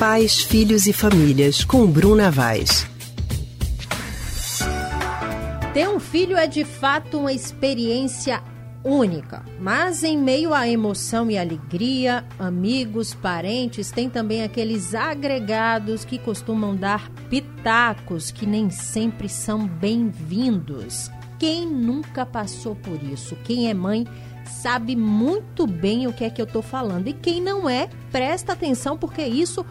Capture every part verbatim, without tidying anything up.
Pais, Filhos e Famílias, com Bruna Vaz. Ter um filho é de fato uma experiência única, mas em meio à emoção e alegria, amigos, parentes, tem também aqueles agregados que costumam dar pitacos que nem sempre são bem-vindos. Quem nunca passou por isso? Quem é mãe sabe muito bem o que é que eu tô falando, e quem não é, presta atenção, porque isso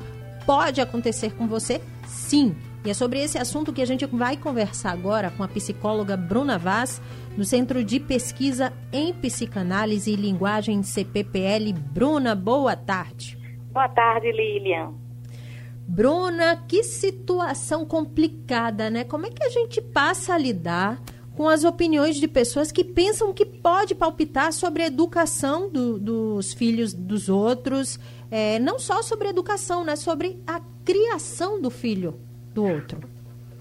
pode acontecer com você, sim. E é sobre esse assunto que a gente vai conversar agora com a psicóloga Bruna Vaz, do Centro de Pesquisa em Psicanálise e Linguagem, C P P L. Bruna, boa tarde. Boa tarde, Lilian. Bruna, que situação complicada, né? Como é que a gente passa a lidar com as opiniões de pessoas que pensam que pode palpitar sobre a educação do, dos filhos dos outros, é, não só sobre a educação, né? Sobre a criação do filho do outro?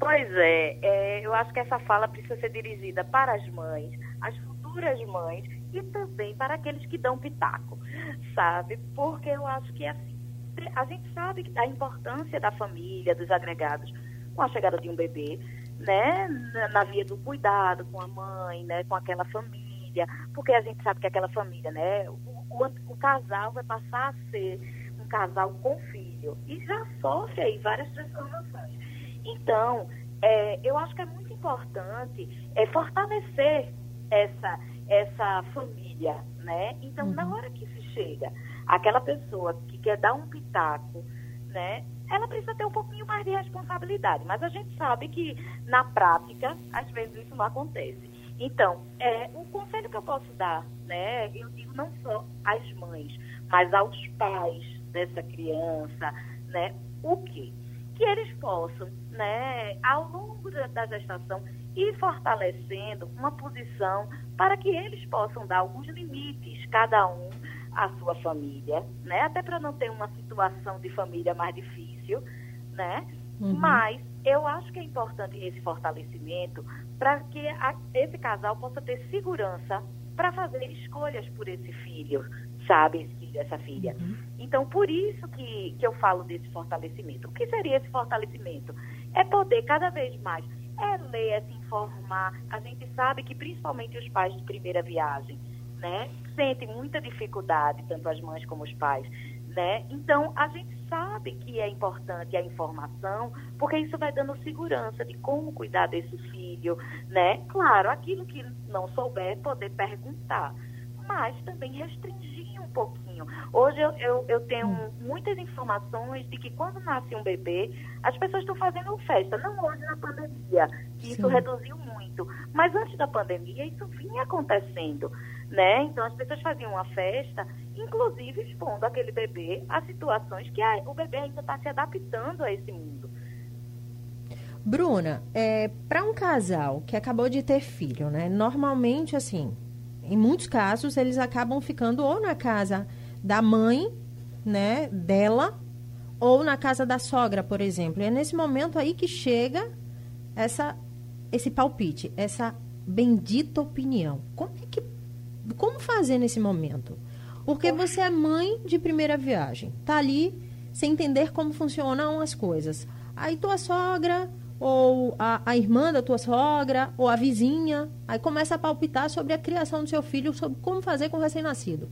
Pois é, é, eu acho que essa fala precisa ser dirigida para as mães, as futuras mães, e também para aqueles que dão pitaco, sabe? Porque eu acho que assim, a gente sabe a importância da família, dos agregados, com a chegada de um bebê, né? Na, na via do cuidado com a mãe, né? Com aquela família, porque a gente sabe que aquela família, né? O, o, o casal vai passar a ser um casal com filho, e já sofre aí várias transformações. Então, é, eu acho que é muito importante é, fortalecer essa, essa família, né? Então, uhum. Na hora que se chega, aquela pessoa que quer dar um pitaco, né? Ela precisa ter um pouquinho mais de responsabilidade, mas a gente sabe que, na prática, às vezes isso não acontece. Então, é, o conselho que eu posso dar, né? Eu digo não só às mães, mas aos pais dessa criança, né? O quê? Que eles possam, né, ao longo da gestação, ir fortalecendo uma posição para que eles possam dar alguns limites, cada um, à sua família, né, até para não ter uma situação de família mais difícil, né, uhum. Mas eu acho que é importante esse fortalecimento para que a, esse casal possa ter segurança para fazer escolhas por esse filho, sabe, esse filho, essa filha. Uhum. Então, por isso que, que eu falo desse fortalecimento. O que seria esse fortalecimento? É poder cada vez mais, é ler, é se informar. A gente sabe que, principalmente os pais de primeira viagem, né, sentem muita dificuldade, tanto as mães como os pais, né? Então, a gente sabe que é importante a informação, porque isso vai dando segurança de como cuidar desse filho, né? Claro, aquilo que não souber, poder perguntar, mas também restringir um pouquinho. Hoje eu, eu, eu tenho muitas informações de que quando nasce um bebê, as pessoas estão fazendo festa. Não hoje na pandemia, que isso reduziu muito, mas antes da pandemia isso vinha acontecendo, né? Então as pessoas faziam uma festa, inclusive expondo aquele bebê a situações que a, o bebê ainda está se adaptando a esse mundo. Bruna, é, para um casal que acabou de ter filho, né? Normalmente, assim, em muitos casos, eles acabam ficando ou na casa da mãe, né, dela, ou na casa da sogra, por exemplo. E é nesse momento aí que chega essa, esse palpite, essa bendita opinião. Como é que, como fazer nesse momento? Porque você é mãe de primeira viagem, tá ali sem entender como funcionam as coisas. Aí tua sogra, ou a, a irmã da tua sogra, ou a vizinha, aí começa a palpitar sobre a criação do seu filho, sobre como fazer com o recém-nascido.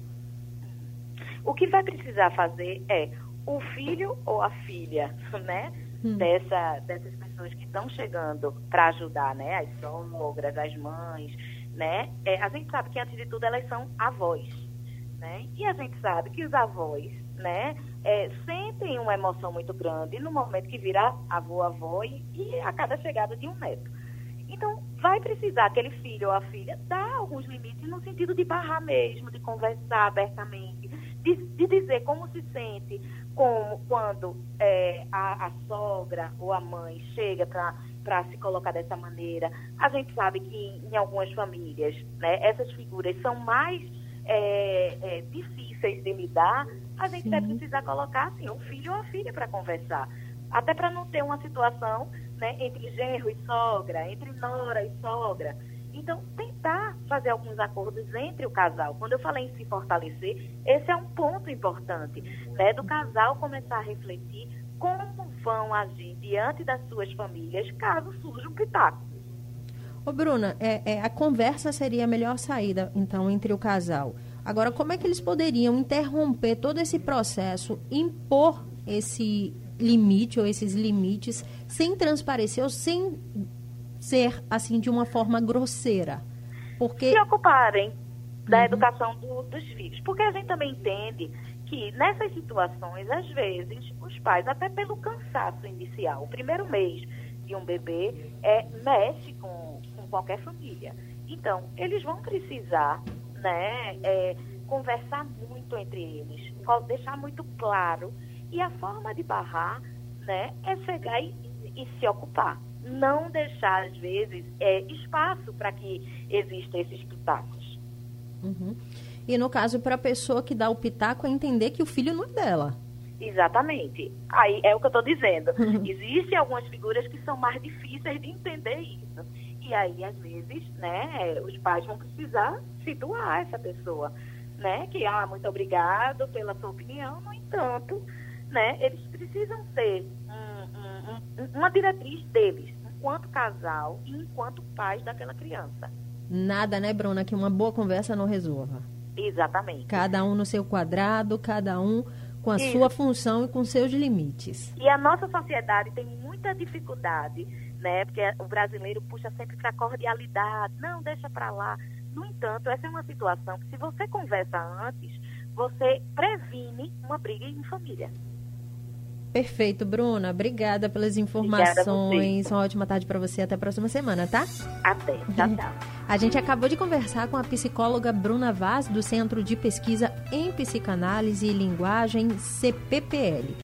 O que vai precisar fazer é o filho ou a filha, né, hum. Dessa, dessas pessoas que estão chegando para ajudar, né, as sogras, as mães, né, é, a gente sabe que, antes de tudo, elas são avós, né, e a gente sabe que os avós, né, é, sentem uma emoção muito grande no momento que vira avô, avó, e, e a cada chegada de um neto. Então, vai precisar aquele filho ou a filha dar alguns limites no sentido de barrar mesmo, de conversar abertamente, de, de dizer como se sente, como quando é, a, a sogra ou a mãe chega para se colocar dessa maneira. A gente sabe que em, em algumas famílias, né, essas figuras são mais é, é, difíceis de lidar. A gente Sim. vai precisar colocar, assim, um filho ou uma filha para conversar. Até para não ter uma situação, né, entre genro e sogra, entre nora e sogra. Então, tentar fazer alguns acordos entre o casal. Quando eu falei em se fortalecer, esse é um ponto importante, né, do casal começar a refletir como vão agir diante das suas famílias caso surja um pitaco. Ô Bruna, é, é, a conversa seria a melhor saída, então, entre o casal. Agora, como é que eles poderiam interromper todo esse processo, impor esse limite ou esses limites sem transparecer ou sem ser, assim, de uma forma grosseira? Porque... se ocuparem da uhum. educação do, dos filhos. Porque a gente também entende que nessas situações, às vezes, os pais, até pelo cansaço inicial, o primeiro mês de um bebê é, mexe com, com qualquer família. Então, eles vão precisar... né, é, conversar muito entre eles, deixar muito claro, e a forma de barrar, né, é chegar e, e se ocupar, não deixar às vezes é, espaço para que existam esses pitacos. Uhum. E no caso, para a pessoa que dá o pitaco, é entender que o filho não é dela. Exatamente, aí é o que eu estou dizendo. Existem algumas figuras que são mais difíceis de entender isso. E aí, às vezes, né, os pais vão precisar situar essa pessoa, né, que, ah, muito obrigado pela sua opinião, no entanto, né, eles precisam ter um, um, um, uma diretriz deles, enquanto casal e enquanto pais daquela criança. Nada, né, Bruna, que uma boa conversa não resolva. Exatamente. Cada um no seu quadrado, cada um com a Isso. sua função e com seus limites. E a nossa sociedade tem muita dificuldade... né? Porque o brasileiro puxa sempre para a cordialidade, não, deixa para lá. No entanto, essa é uma situação que, se você conversa antes, você previne uma briga em família. Perfeito, Bruna. Obrigada pelas informações. Obrigada. Uma ótima tarde para você. Até a próxima semana, tá? Até. Tchau, tchau. A gente acabou de conversar com a psicóloga Bruna Vaz, do Centro de Pesquisa em Psicanálise e Linguagem, C P P L.